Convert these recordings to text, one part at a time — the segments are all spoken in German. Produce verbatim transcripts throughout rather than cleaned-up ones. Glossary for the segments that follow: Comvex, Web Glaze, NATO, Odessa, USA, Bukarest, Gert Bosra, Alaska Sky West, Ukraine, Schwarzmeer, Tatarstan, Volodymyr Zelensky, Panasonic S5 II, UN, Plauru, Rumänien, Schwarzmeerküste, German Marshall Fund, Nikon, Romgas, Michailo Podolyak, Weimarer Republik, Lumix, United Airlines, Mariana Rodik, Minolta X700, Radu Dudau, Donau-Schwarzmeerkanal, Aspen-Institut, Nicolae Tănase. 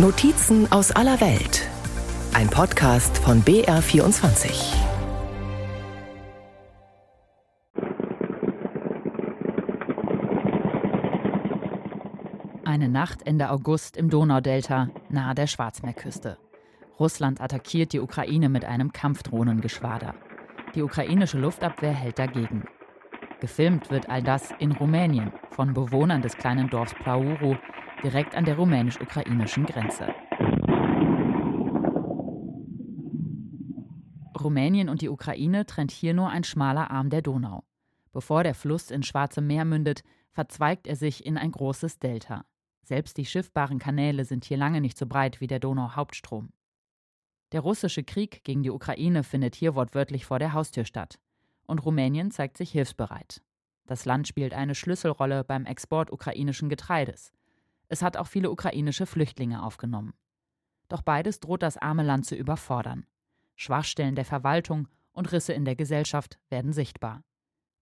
Notizen aus aller Welt. Ein Podcast von B R vierundzwanzig. Eine Nacht Ende August im Donaudelta, nahe der Schwarzmeerküste. Russland attackiert die Ukraine mit einem Kampfdrohnengeschwader. Die ukrainische Luftabwehr hält dagegen. Gefilmt wird all das in Rumänien von Bewohnern des kleinen Dorfs Plauru, direkt an der rumänisch-ukrainischen Grenze. Rumänien und die Ukraine trennt hier nur ein schmaler Arm der Donau. Bevor der Fluss ins Schwarze Meer mündet, verzweigt er sich in ein großes Delta. Selbst die schiffbaren Kanäle sind hier lange nicht so breit wie der Donau-Hauptstrom. Der russische Krieg gegen die Ukraine findet hier wortwörtlich vor der Haustür statt. Und Rumänien zeigt sich hilfsbereit. Das Land spielt eine Schlüsselrolle beim Export ukrainischen Getreides. Es hat auch viele ukrainische Flüchtlinge aufgenommen. Doch beides droht das arme Land zu überfordern. Schwachstellen der Verwaltung und Risse in der Gesellschaft werden sichtbar.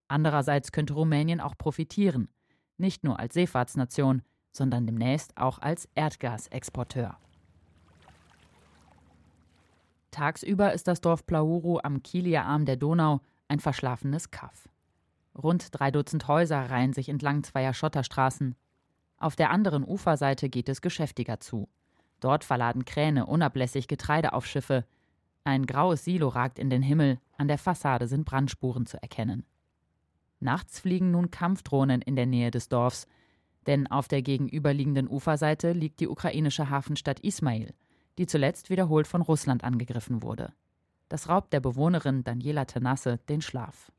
Andererseits könnte Rumänien auch profitieren, nicht nur als Seefahrtsnation, sondern demnächst auch als Erdgasexporteur. Tagsüber ist das Dorf Plauru am Kilia-Arm der Donau ein verschlafenes Kaff. Rund drei Dutzend Häuser reihen sich entlang zweier Schotterstraßen. Auf der anderen Uferseite geht es geschäftiger zu. Dort verladen Kräne unablässig Getreide auf Schiffe. Ein graues Silo ragt in den Himmel, an der Fassade sind Brandspuren zu erkennen. Nachts fliegen nun Kampfdrohnen in der Nähe des Dorfs, denn auf der gegenüberliegenden Uferseite liegt die ukrainische Hafenstadt Ismail, die zuletzt wiederholt von Russland angegriffen wurde. Das raubt der Bewohnerin Daniela Tănase den Schlaf.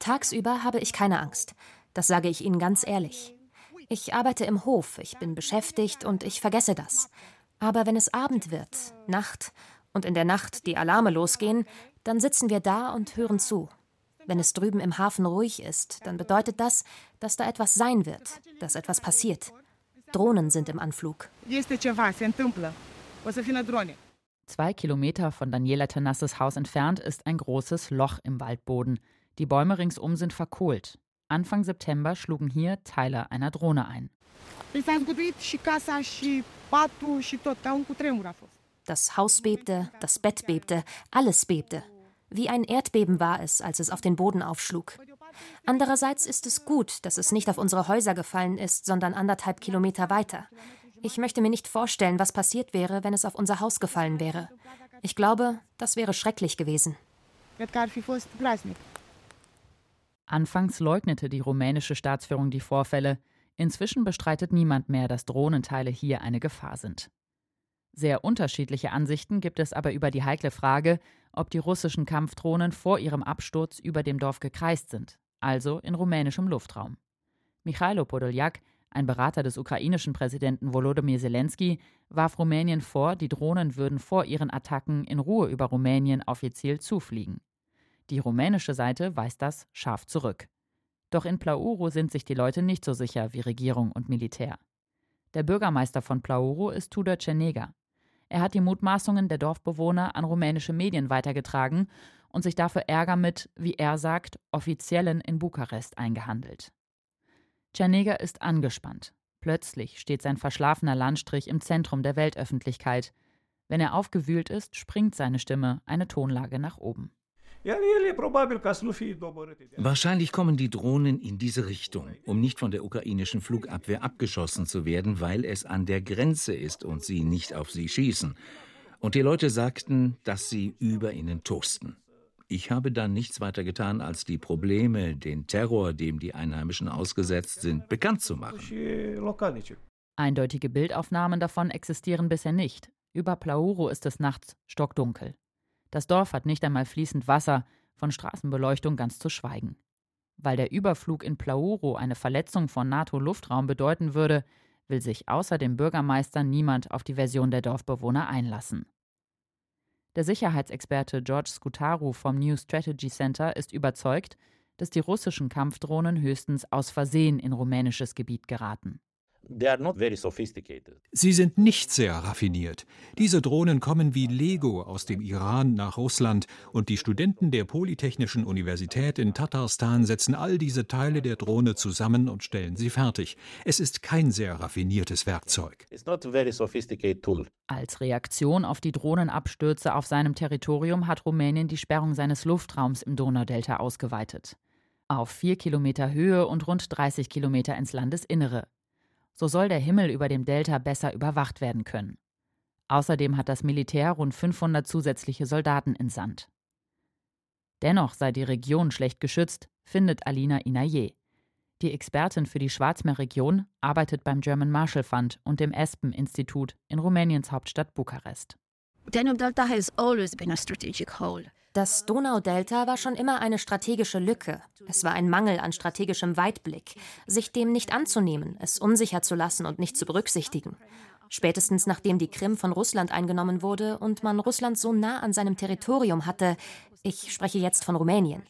Tagsüber habe ich keine Angst. Das sage ich Ihnen ganz ehrlich. Ich arbeite im Hof, ich bin beschäftigt und ich vergesse das. Aber wenn es Abend wird, Nacht, und in der Nacht die Alarme losgehen, dann sitzen wir da und hören zu. Wenn es drüben im Hafen ruhig ist, dann bedeutet das, dass da etwas sein wird, dass etwas passiert. Drohnen sind im Anflug. Zwei Kilometer von Daniela Tănases Haus entfernt ist ein großes Loch im Waldboden. Die Bäume ringsum sind verkohlt. Anfang September schlugen hier Teile einer Drohne ein. Das Haus bebte, das Bett bebte, alles bebte. Wie ein Erdbeben war es, als es auf den Boden aufschlug. Andererseits ist es gut, dass es nicht auf unsere Häuser gefallen ist, sondern anderthalb Kilometer weiter. Ich möchte mir nicht vorstellen, was passiert wäre, wenn es auf unser Haus gefallen wäre. Ich glaube, das wäre schrecklich gewesen. Anfangs leugnete die rumänische Staatsführung die Vorfälle. Inzwischen bestreitet niemand mehr, dass Drohnenteile hier eine Gefahr sind. Sehr unterschiedliche Ansichten gibt es aber über die heikle Frage, ob die russischen Kampfdrohnen vor ihrem Absturz über dem Dorf gekreist sind, also in rumänischem Luftraum. Michailo Podolyak, ein Berater des ukrainischen Präsidenten Volodymyr Zelensky, warf Rumänien vor, die Drohnen würden vor ihren Attacken in Ruhe über Rumänien auf ihr Ziel zufliegen. Die rumänische Seite weist das scharf zurück. Doch in Plauru sind sich die Leute nicht so sicher wie Regierung und Militär. Der Bürgermeister von Plauru ist Tudor Cernega. Er hat die Mutmaßungen der Dorfbewohner an rumänische Medien weitergetragen und sich dafür Ärger mit, wie er sagt, Offiziellen in Bukarest eingehandelt. Cernega ist angespannt. Plötzlich steht sein verschlafener Landstrich im Zentrum der Weltöffentlichkeit. Wenn er aufgewühlt ist, springt seine Stimme eine Tonlage nach oben. Wahrscheinlich kommen die Drohnen in diese Richtung, um nicht von der ukrainischen Flugabwehr abgeschossen zu werden, weil es an der Grenze ist und sie nicht auf sie schießen. Und die Leute sagten, dass sie über ihnen tosten. Ich habe dann nichts weiter getan, als die Probleme, den Terror, dem die Einheimischen ausgesetzt sind, bekannt zu machen. Eindeutige Bildaufnahmen davon existieren bisher nicht. Über Plauru ist es nachts stockdunkel. Das Dorf hat nicht einmal fließend Wasser, von Straßenbeleuchtung ganz zu schweigen. Weil der Überflug in Plauru eine Verletzung von NATO-Luftraum bedeuten würde, will sich außer dem Bürgermeister niemand auf die Version der Dorfbewohner einlassen. Der Sicherheitsexperte George Scutaru vom New Strategy Center ist überzeugt, dass die russischen Kampfdrohnen höchstens aus Versehen in rumänisches Gebiet geraten. Sie sind nicht sehr raffiniert. Diese Drohnen kommen wie Lego aus dem Iran nach Russland und die Studenten der Polytechnischen Universität in Tatarstan setzen all diese Teile der Drohne zusammen und stellen sie fertig. Es ist kein sehr raffiniertes Werkzeug. Als Reaktion auf die Drohnenabstürze auf seinem Territorium hat Rumänien die Sperrung seines Luftraums im Donaudelta ausgeweitet. Auf vier Kilometer Höhe und rund dreißig Kilometer ins Landesinnere. So soll der Himmel über dem Delta besser überwacht werden können. Außerdem hat das Militär rund fünfhundert zusätzliche Soldaten entsandt. Dennoch sei die Region schlecht geschützt, findet Alina Inaye. Die Expertin für die Schwarzmeerregion arbeitet beim German Marshall Fund und dem Aspen-Institut in Rumäniens Hauptstadt Bukarest. Das Donaudelta war schon immer eine strategische Lücke. Es war ein Mangel an strategischem Weitblick, sich dem nicht anzunehmen, es unsicher zu lassen und nicht zu berücksichtigen. Spätestens nachdem die Krim von Russland eingenommen wurde und man Russland so nah an seinem Territorium hatte, ich spreche jetzt von Rumänien,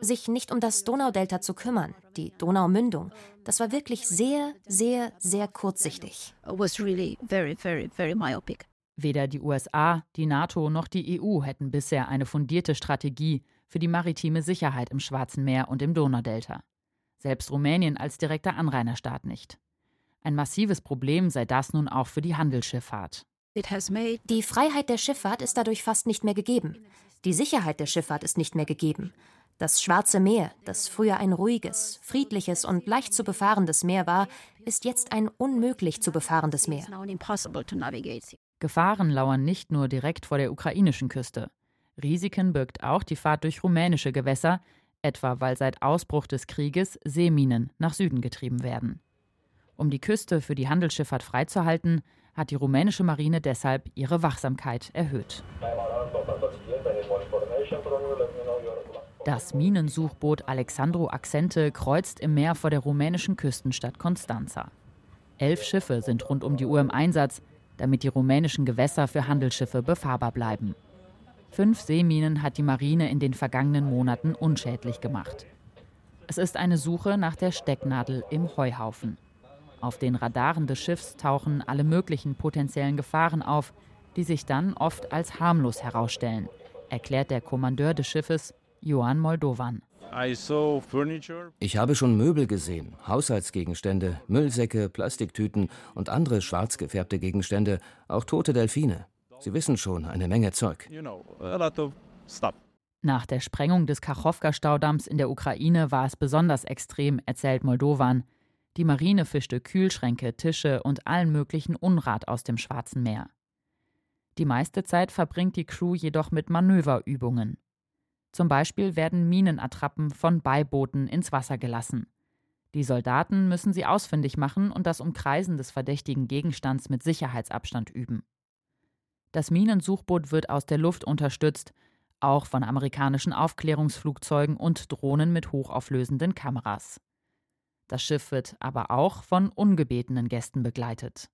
sich nicht um das Donaudelta zu kümmern, die Donaumündung, das war wirklich sehr, sehr, sehr kurzsichtig. Weder die U S A, die NATO noch die E U hätten bisher eine fundierte Strategie für die maritime Sicherheit im Schwarzen Meer und im Donaudelta. Selbst Rumänien als direkter Anrainerstaat nicht. Ein massives Problem sei das nun auch für die Handelsschifffahrt. Die Freiheit der Schifffahrt ist dadurch fast nicht mehr gegeben. Die Sicherheit der Schifffahrt ist nicht mehr gegeben. Das Schwarze Meer, das früher ein ruhiges, friedliches und leicht zu befahrendes Meer war, ist jetzt ein unmöglich zu befahrendes Meer. Gefahren lauern nicht nur direkt vor der ukrainischen Küste. Risiken birgt auch die Fahrt durch rumänische Gewässer, etwa weil seit Ausbruch des Krieges Seeminen nach Süden getrieben werden. Um die Küste für die Handelsschifffahrt freizuhalten, hat die rumänische Marine deshalb ihre Wachsamkeit erhöht. Das Minensuchboot Alexandru Axente kreuzt im Meer vor der rumänischen Küstenstadt Constanța. Elf Schiffe sind rund um die Uhr im Einsatz, damit die rumänischen Gewässer für Handelsschiffe befahrbar bleiben. Fünf Seeminen hat die Marine in den vergangenen Monaten unschädlich gemacht. Es ist eine Suche nach der Stecknadel im Heuhaufen. Auf den Radaren des Schiffs tauchen alle möglichen potenziellen Gefahren auf, die sich dann oft als harmlos herausstellen, erklärt der Kommandeur des Schiffes, Ioan Moldovan. Ich habe schon Möbel gesehen, Haushaltsgegenstände, Müllsäcke, Plastiktüten und andere schwarz gefärbte Gegenstände, auch tote Delfine. Sie wissen schon, eine Menge Zeug. Nach der Sprengung des Kachowka-Staudamms in der Ukraine war es besonders extrem, erzählt Moldovan. Die Marine fischte Kühlschränke, Tische und allen möglichen Unrat aus dem Schwarzen Meer. Die meiste Zeit verbringt die Crew jedoch mit Manöverübungen. Zum Beispiel werden Minenattrappen von Beibooten ins Wasser gelassen. Die Soldaten müssen sie ausfindig machen und das Umkreisen des verdächtigen Gegenstands mit Sicherheitsabstand üben. Das Minensuchboot wird aus der Luft unterstützt, auch von amerikanischen Aufklärungsflugzeugen und Drohnen mit hochauflösenden Kameras. Das Schiff wird aber auch von ungebetenen Gästen begleitet.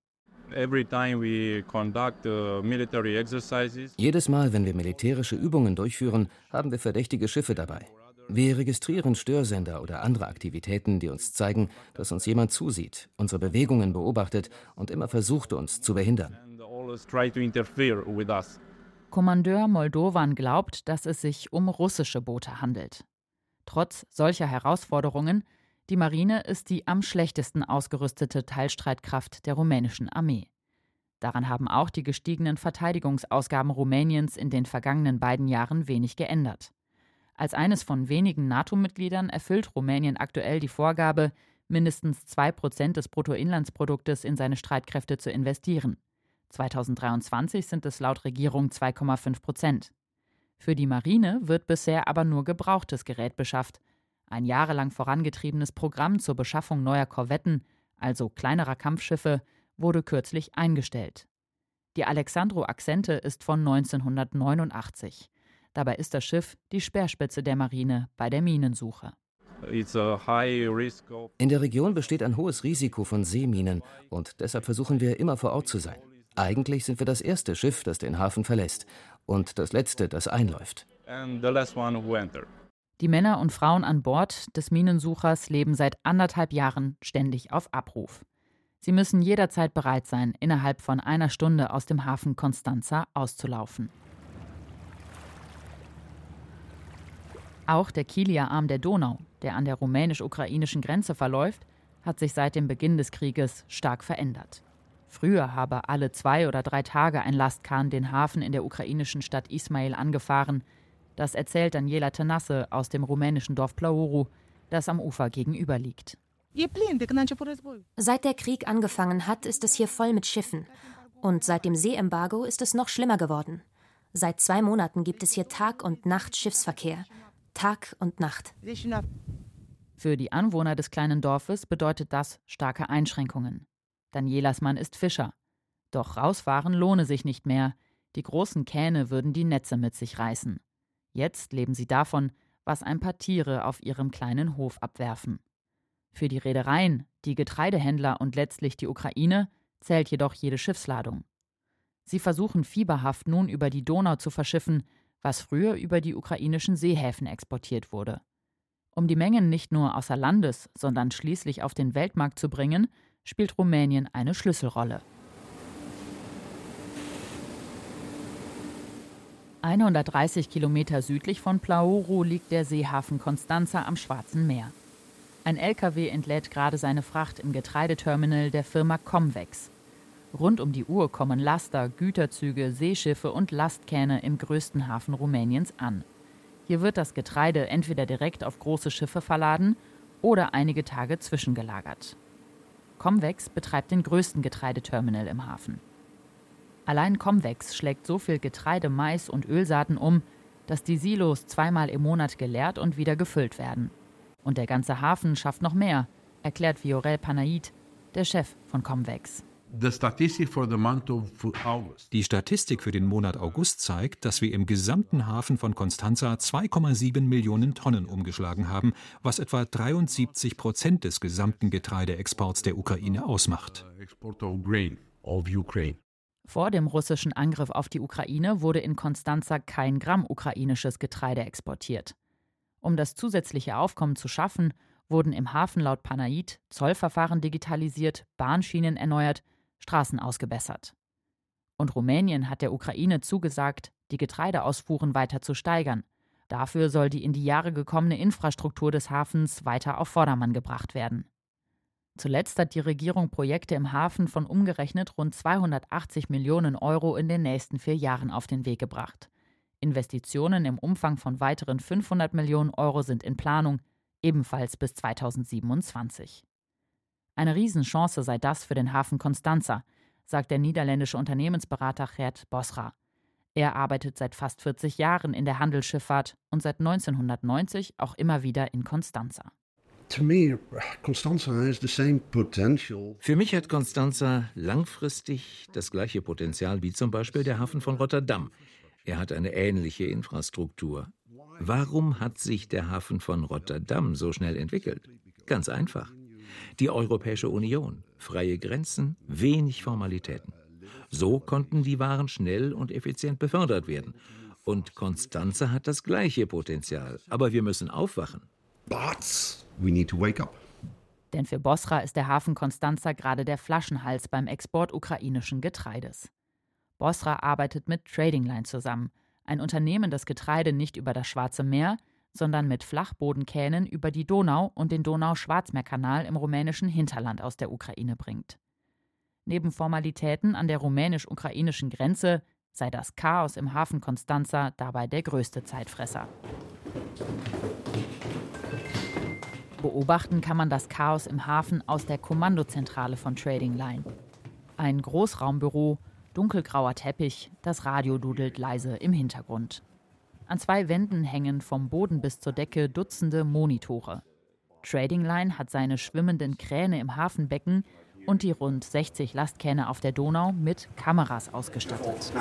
Jedes Mal, wenn wir militärische Übungen durchführen, haben wir verdächtige Schiffe dabei. Wir registrieren Störsender oder andere Aktivitäten, die uns zeigen, dass uns jemand zusieht, unsere Bewegungen beobachtet und immer versucht, uns zu behindern. Kommandeur Moldovan glaubt, dass es sich um russische Boote handelt. Trotz solcher Herausforderungen, die Marine ist die am schlechtesten ausgerüstete Teilstreitkraft der rumänischen Armee. Daran haben auch die gestiegenen Verteidigungsausgaben Rumäniens in den vergangenen beiden Jahren wenig geändert. Als eines von wenigen NATO-Mitgliedern erfüllt Rumänien aktuell die Vorgabe, mindestens zwei Prozent des Bruttoinlandsproduktes in seine Streitkräfte zu investieren. zweitausenddreiundzwanzig sind es laut Regierung zwei Komma fünf Prozent. Für die Marine wird bisher aber nur gebrauchtes Gerät beschafft. Ein jahrelang vorangetriebenes Programm zur Beschaffung neuer Korvetten, also kleinerer Kampfschiffe, wurde kürzlich eingestellt. Die Alexandru Axente ist von neunzehnhundertneunundachtzig. Dabei ist das Schiff die Speerspitze der Marine bei der Minensuche. In der Region besteht ein hohes Risiko von Seeminen und deshalb versuchen wir immer vor Ort zu sein. Eigentlich sind wir das erste Schiff, das den Hafen verlässt und das letzte, das einläuft. Die Männer und Frauen an Bord des Minensuchers leben seit anderthalb Jahren ständig auf Abruf. Sie müssen jederzeit bereit sein, innerhalb von einer Stunde aus dem Hafen Constanța auszulaufen. Auch der Kilia-Arm der Donau, der an der rumänisch-ukrainischen Grenze verläuft, hat sich seit dem Beginn des Krieges stark verändert. Früher habe alle zwei oder drei Tage ein Lastkahn den Hafen in der ukrainischen Stadt Ismail angefahren. Das erzählt Daniela Tănase aus dem rumänischen Dorf Plauru, das am Ufer gegenüber liegt. Seit der Krieg angefangen hat, ist es hier voll mit Schiffen. Und seit dem Seeembargo ist es noch schlimmer geworden. Seit zwei Monaten gibt es hier Tag und Nacht Schiffsverkehr. Tag und Nacht. Für die Anwohner des kleinen Dorfes bedeutet das starke Einschränkungen. Danielas Mann ist Fischer. Doch rausfahren lohne sich nicht mehr. Die großen Kähne würden die Netze mit sich reißen. Jetzt leben sie davon, was ein paar Tiere auf ihrem kleinen Hof abwerfen. Für die Reedereien, die Getreidehändler und letztlich die Ukraine zählt jedoch jede Schiffsladung. Sie versuchen fieberhaft nun über die Donau zu verschiffen, was früher über die ukrainischen Seehäfen exportiert wurde. Um die Mengen nicht nur außer Landes, sondern schließlich auf den Weltmarkt zu bringen, spielt Rumänien eine Schlüsselrolle. hundertdreißig Kilometer südlich von Plauru liegt der Seehafen Constanța am Schwarzen Meer. Ein L K W entlädt gerade seine Fracht im Getreideterminal der Firma Comvex. Rund um die Uhr kommen Laster, Güterzüge, Seeschiffe und Lastkähne im größten Hafen Rumäniens an. Hier wird das Getreide entweder direkt auf große Schiffe verladen oder einige Tage zwischengelagert. Comvex betreibt den größten Getreideterminal im Hafen. Allein Comvex schlägt so viel Getreide, Mais und Ölsaaten um, dass die Silos zweimal im Monat geleert und wieder gefüllt werden. Und der ganze Hafen schafft noch mehr, erklärt Viorel Panait, der Chef von Comvex. Die Statistik für den Monat August zeigt, dass wir im gesamten Hafen von Constanța zwei Komma sieben Millionen Tonnen umgeschlagen haben, was etwa dreiundsiebzig Prozent des gesamten Getreideexports der Ukraine ausmacht. Vor dem russischen Angriff auf die Ukraine wurde in Constanța kein Gramm ukrainisches Getreide exportiert. Um das zusätzliche Aufkommen zu schaffen, wurden im Hafen laut Panait Zollverfahren digitalisiert, Bahnschienen erneuert, Straßen ausgebessert. Und Rumänien hat der Ukraine zugesagt, die Getreideausfuhren weiter zu steigern. Dafür soll die in die Jahre gekommene Infrastruktur des Hafens weiter auf Vordermann gebracht werden. Zuletzt hat die Regierung Projekte im Hafen von umgerechnet rund zweihundertachtzig Millionen Euro in den nächsten vier Jahren auf den Weg gebracht. Investitionen im Umfang von weiteren fünfhundert Millionen Euro sind in Planung, ebenfalls bis zweitausendsiebenundzwanzig. Eine Riesenchance sei das für den Hafen Constanța, sagt der niederländische Unternehmensberater Gert Bosra. Er arbeitet seit fast vierzig Jahren in der Handelsschifffahrt und seit neunzehnhundertneunzig auch immer wieder in Constanța. Für mich hat Constanța langfristig das gleiche Potenzial wie zum Beispiel der Hafen von Rotterdam. Er hat eine ähnliche Infrastruktur. Warum hat sich der Hafen von Rotterdam so schnell entwickelt? Ganz einfach. Die Europäische Union, freie Grenzen, wenig Formalitäten. So konnten die Waren schnell und effizient befördert werden. Und Constanța hat das gleiche Potenzial. Aber wir müssen aufwachen. But we need to wake up. Denn für Bosra ist der Hafen Constanța gerade der Flaschenhals beim Export ukrainischen Getreides. Bosra arbeitet mit Trading Line zusammen, ein Unternehmen, das Getreide nicht über das Schwarze Meer, sondern mit Flachbodenkähnen über die Donau und den Donau-Schwarzmeerkanal im rumänischen Hinterland aus der Ukraine bringt. Neben Formalitäten an der rumänisch-ukrainischen Grenze sei das Chaos im Hafen Constanța dabei der größte Zeitfresser. Beobachten kann man das Chaos im Hafen aus der Kommandozentrale von Trading Line. Ein Großraumbüro, dunkelgrauer Teppich, das Radio dudelt leise im Hintergrund. An zwei Wänden hängen vom Boden bis zur Decke Dutzende Monitore. Trading Line hat seine schwimmenden Kräne im Hafenbecken und die rund sechzig Lastkähne auf der Donau mit Kameras ausgestattet.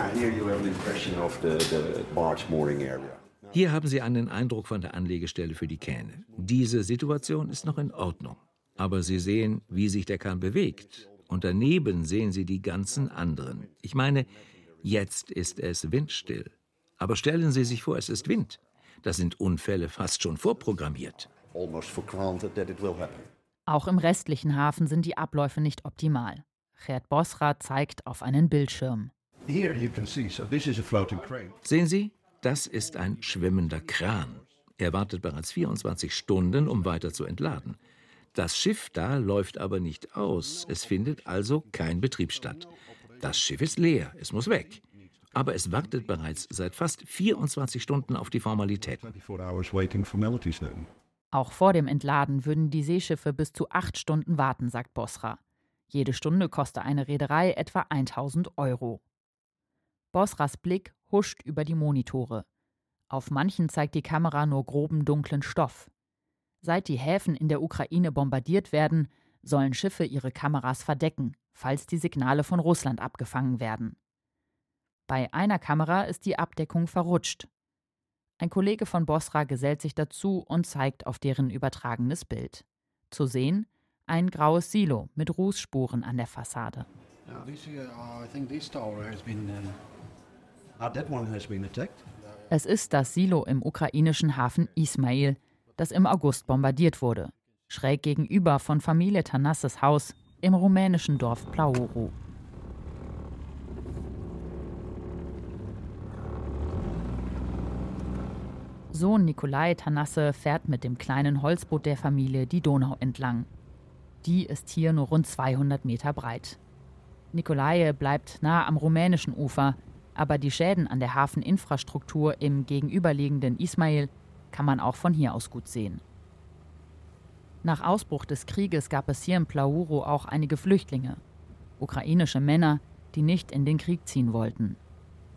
Hier haben Sie einen Eindruck von der Anlegestelle für die Kähne. Diese Situation ist noch in Ordnung. Aber Sie sehen, wie sich der Kahn bewegt. Und daneben sehen Sie die ganzen anderen. Ich meine, jetzt ist es windstill. Aber stellen Sie sich vor, es ist Wind. Da sind Unfälle fast schon vorprogrammiert. Auch im restlichen Hafen sind die Abläufe nicht optimal. Gert Bosra zeigt auf einen Bildschirm. Sehen Sie, das ist ein schwimmender Kran. Er wartet bereits vierundzwanzig Stunden, um weiter zu entladen. Das Schiff da läuft aber nicht aus. Es findet also kein Betrieb statt. Das Schiff ist leer, es muss weg. Aber es wartet bereits seit fast vierundzwanzig Stunden auf die Formalitäten. Auch vor dem Entladen würden die Seeschiffe bis zu acht Stunden warten, sagt Bosra. Jede Stunde koste eine Reederei etwa tausend Euro. Bosras Blick huscht über die Monitore. Auf manchen zeigt die Kamera nur groben, dunklen Stoff. Seit die Häfen in der Ukraine bombardiert werden, sollen Schiffe ihre Kameras verdecken, falls die Signale von Russland abgefangen werden. Bei einer Kamera ist die Abdeckung verrutscht. Ein Kollege von Bosra gesellt sich dazu und zeigt auf deren übertragenes Bild. Zu sehen, ein graues Silo mit Rußspuren an der Fassade. Es ist das Silo im ukrainischen Hafen Ismail, das im August bombardiert wurde. Schräg gegenüber von Familie Tănases Haus im rumänischen Dorf Plauru. Sohn Nicolae Tănase fährt mit dem kleinen Holzboot der Familie die Donau entlang. Die ist hier nur rund zweihundert Meter breit. Nicolae bleibt nah am rumänischen Ufer, aber die Schäden an der Hafeninfrastruktur im gegenüberliegenden Ismail kann man auch von hier aus gut sehen. Nach Ausbruch des Krieges gab es hier in Plauru auch einige Flüchtlinge. Ukrainische Männer, die nicht in den Krieg ziehen wollten.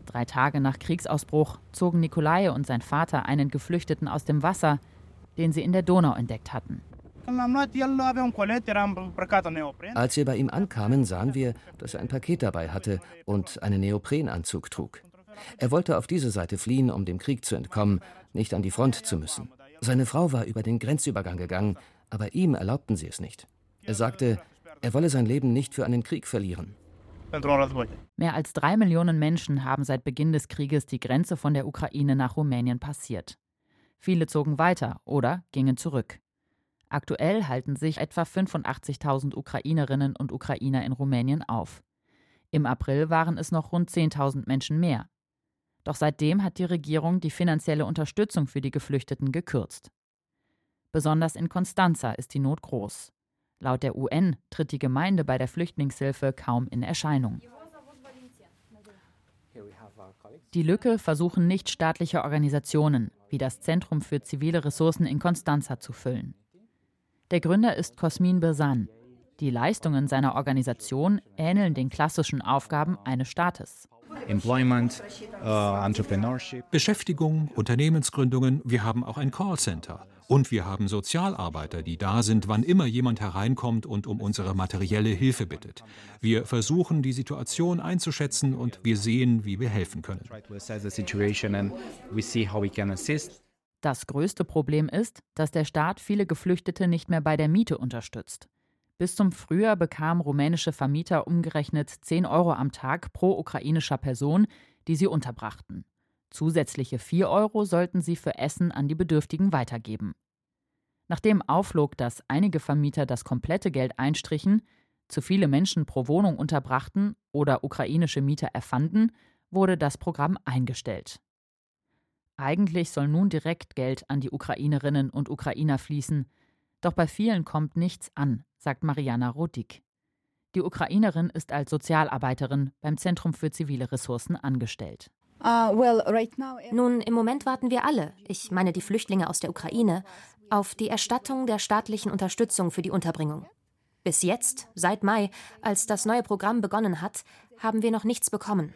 Drei Tage nach Kriegsausbruch zogen Nicolae und sein Vater einen Geflüchteten aus dem Wasser, den sie in der Donau entdeckt hatten. Als wir bei ihm ankamen, sahen wir, dass er ein Paket dabei hatte und einen Neoprenanzug trug. Er wollte auf diese Seite fliehen, um dem Krieg zu entkommen, nicht an die Front zu müssen. Seine Frau war über den Grenzübergang gegangen, aber ihm erlaubten sie es nicht. Er sagte, er wolle sein Leben nicht für einen Krieg verlieren. Mehr als drei Millionen Menschen haben seit Beginn des Krieges die Grenze von der Ukraine nach Rumänien passiert. Viele zogen weiter oder gingen zurück. Aktuell halten sich etwa fünfundachtzigtausend Ukrainerinnen und Ukrainer in Rumänien auf. Im April waren es noch rund zehntausend Menschen mehr. Doch seitdem hat die Regierung die finanzielle Unterstützung für die Geflüchteten gekürzt. Besonders in Constanța ist die Not groß. Laut der U N tritt die Gemeinde bei der Flüchtlingshilfe kaum in Erscheinung. Die Lücke versuchen nichtstaatliche Organisationen, wie das Zentrum für zivile Ressourcen in Constanța, zu füllen. Der Gründer ist Cosmin Bersan. Die Leistungen seiner Organisation ähneln den klassischen Aufgaben eines Staates. Employment, uh, Entrepreneurship. Beschäftigung, Unternehmensgründungen, wir haben auch ein Callcenter. Und wir haben Sozialarbeiter, die da sind, wann immer jemand hereinkommt und um unsere materielle Hilfe bittet. Wir versuchen, die Situation einzuschätzen und wir sehen, wie wir helfen können. Das größte Problem ist, dass der Staat viele Geflüchtete nicht mehr bei der Miete unterstützt. Bis zum Frühjahr bekamen rumänische Vermieter umgerechnet zehn Euro am Tag pro ukrainischer Person, die sie unterbrachten. Zusätzliche vier Euro sollten sie für Essen an die Bedürftigen weitergeben. Nachdem aufflog, dass einige Vermieter das komplette Geld einstrichen, zu viele Menschen pro Wohnung unterbrachten oder ukrainische Mieter erfanden, wurde das Programm eingestellt. Eigentlich soll nun direkt Geld an die Ukrainerinnen und Ukrainer fließen. Doch bei vielen kommt nichts an, sagt Mariana Rodik. Die Ukrainerin ist als Sozialarbeiterin beim Zentrum für zivile Ressourcen angestellt. Uh, well, right now, Nun, im Moment warten wir alle, ich meine die Flüchtlinge aus der Ukraine, auf die Erstattung der staatlichen Unterstützung für die Unterbringung. Bis jetzt, seit Mai, als das neue Programm begonnen hat, haben wir noch nichts bekommen.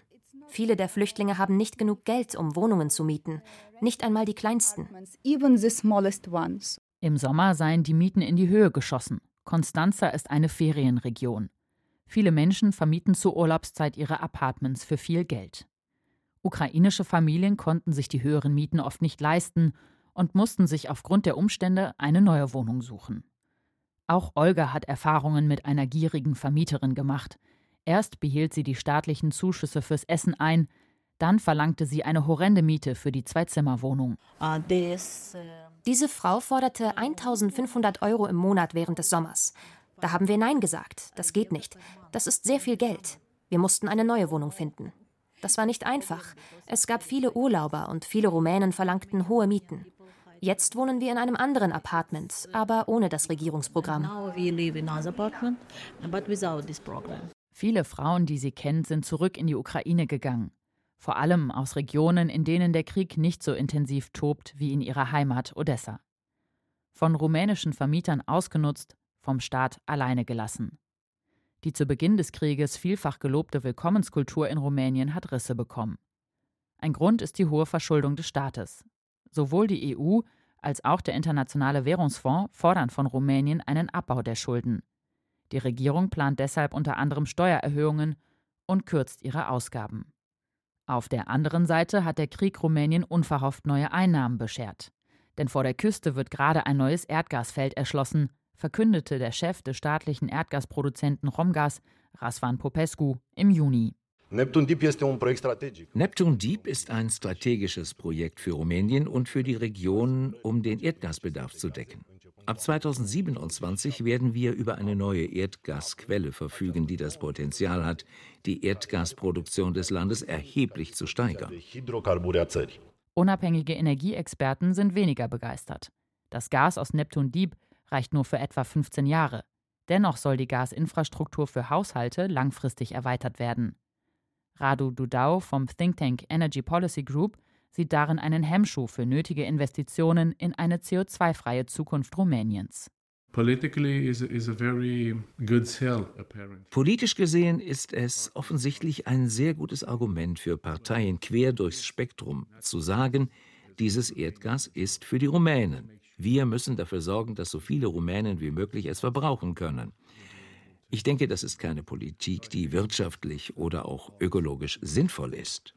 Viele der Flüchtlinge haben nicht genug Geld, um Wohnungen zu mieten, nicht einmal die kleinsten. Im Sommer seien die Mieten in die Höhe geschossen. Constanța ist eine Ferienregion. Viele Menschen vermieten zur Urlaubszeit ihre Apartments für viel Geld. Ukrainische Familien konnten sich die höheren Mieten oft nicht leisten und mussten sich aufgrund der Umstände eine neue Wohnung suchen. Auch Olga hat Erfahrungen mit einer gierigen Vermieterin gemacht. Erst behielt sie die staatlichen Zuschüsse fürs Essen ein, Dann verlangte sie eine horrende Miete für die Zwei-Zimmer-Wohnung. Diese Frau forderte eintausendfünfhundert Euro im Monat während des Sommers. Da haben wir Nein gesagt. Das geht nicht. Das ist sehr viel Geld. Wir mussten eine neue Wohnung finden. Das war nicht einfach. Es gab viele Urlauber und viele Rumänen verlangten hohe Mieten. Jetzt wohnen wir in einem anderen Apartment, aber ohne das Regierungsprogramm. Viele Frauen, die sie kennt, sind zurück in die Ukraine gegangen. Vor allem aus Regionen, in denen der Krieg nicht so intensiv tobt wie in ihrer Heimat Odessa. Von rumänischen Vermietern ausgenutzt, vom Staat alleine gelassen. Die zu Beginn des Krieges vielfach gelobte Willkommenskultur in Rumänien hat Risse bekommen. Ein Grund ist die hohe Verschuldung des Staates. Sowohl die E U als auch der Internationale Währungsfonds fordern von Rumänien einen Abbau der Schulden. Die Regierung plant deshalb unter anderem Steuererhöhungen und kürzt ihre Ausgaben. Auf der anderen Seite hat der Krieg Rumänien unverhofft neue Einnahmen beschert. Denn vor der Küste wird gerade ein neues Erdgasfeld erschlossen, verkündete der Chef des staatlichen Erdgasproduzenten Romgas, Răzvan Popescu, im Juni. Neptun Deep ist ein strategisches Projekt für Rumänien und für die Region, um den Erdgasbedarf zu decken. Ab zweitausendsiebenundzwanzig werden wir über eine neue Erdgasquelle verfügen, die das Potenzial hat, die Erdgasproduktion des Landes erheblich zu steigern. Unabhängige Energieexperten sind weniger begeistert. Das Gas aus Neptun Deep reicht nur für etwa fünfzehn Jahre. Dennoch soll die Gasinfrastruktur für Haushalte langfristig erweitert werden. Radu Dudau vom Think Tank Energy Policy Group sieht darin einen Hemmschuh für nötige Investitionen in eine C O zwei freie Zukunft Rumäniens. Politisch gesehen ist es offensichtlich ein sehr gutes Argument für Parteien quer durchs Spektrum, zu sagen, dieses Erdgas ist für die Rumänen. Wir müssen dafür sorgen, dass so viele Rumänen wie möglich es verbrauchen können. Ich denke, das ist keine Politik, die wirtschaftlich oder auch ökologisch sinnvoll ist.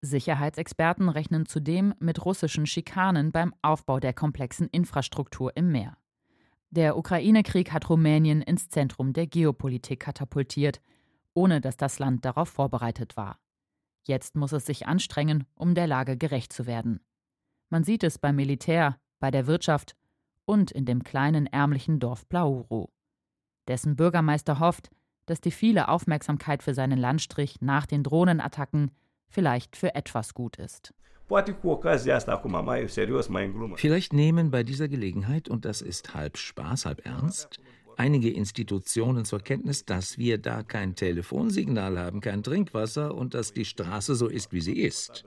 Sicherheitsexperten rechnen zudem mit russischen Schikanen beim Aufbau der komplexen Infrastruktur im Meer. Der Ukraine-Krieg hat Rumänien ins Zentrum der Geopolitik katapultiert, ohne dass das Land darauf vorbereitet war. Jetzt muss es sich anstrengen, um der Lage gerecht zu werden. Man sieht es beim Militär, bei der Wirtschaft und in dem kleinen ärmlichen Dorf Plauru. Dessen Bürgermeister hofft, dass die viele Aufmerksamkeit für seinen Landstrich nach den Drohnenattacken vielleicht für etwas gut ist. Vielleicht nehmen bei dieser Gelegenheit, und das ist halb Spaß, halb Ernst, einige Institutionen zur Kenntnis, dass wir da kein Telefonsignal haben, kein Trinkwasser und dass die Straße so ist, wie sie ist.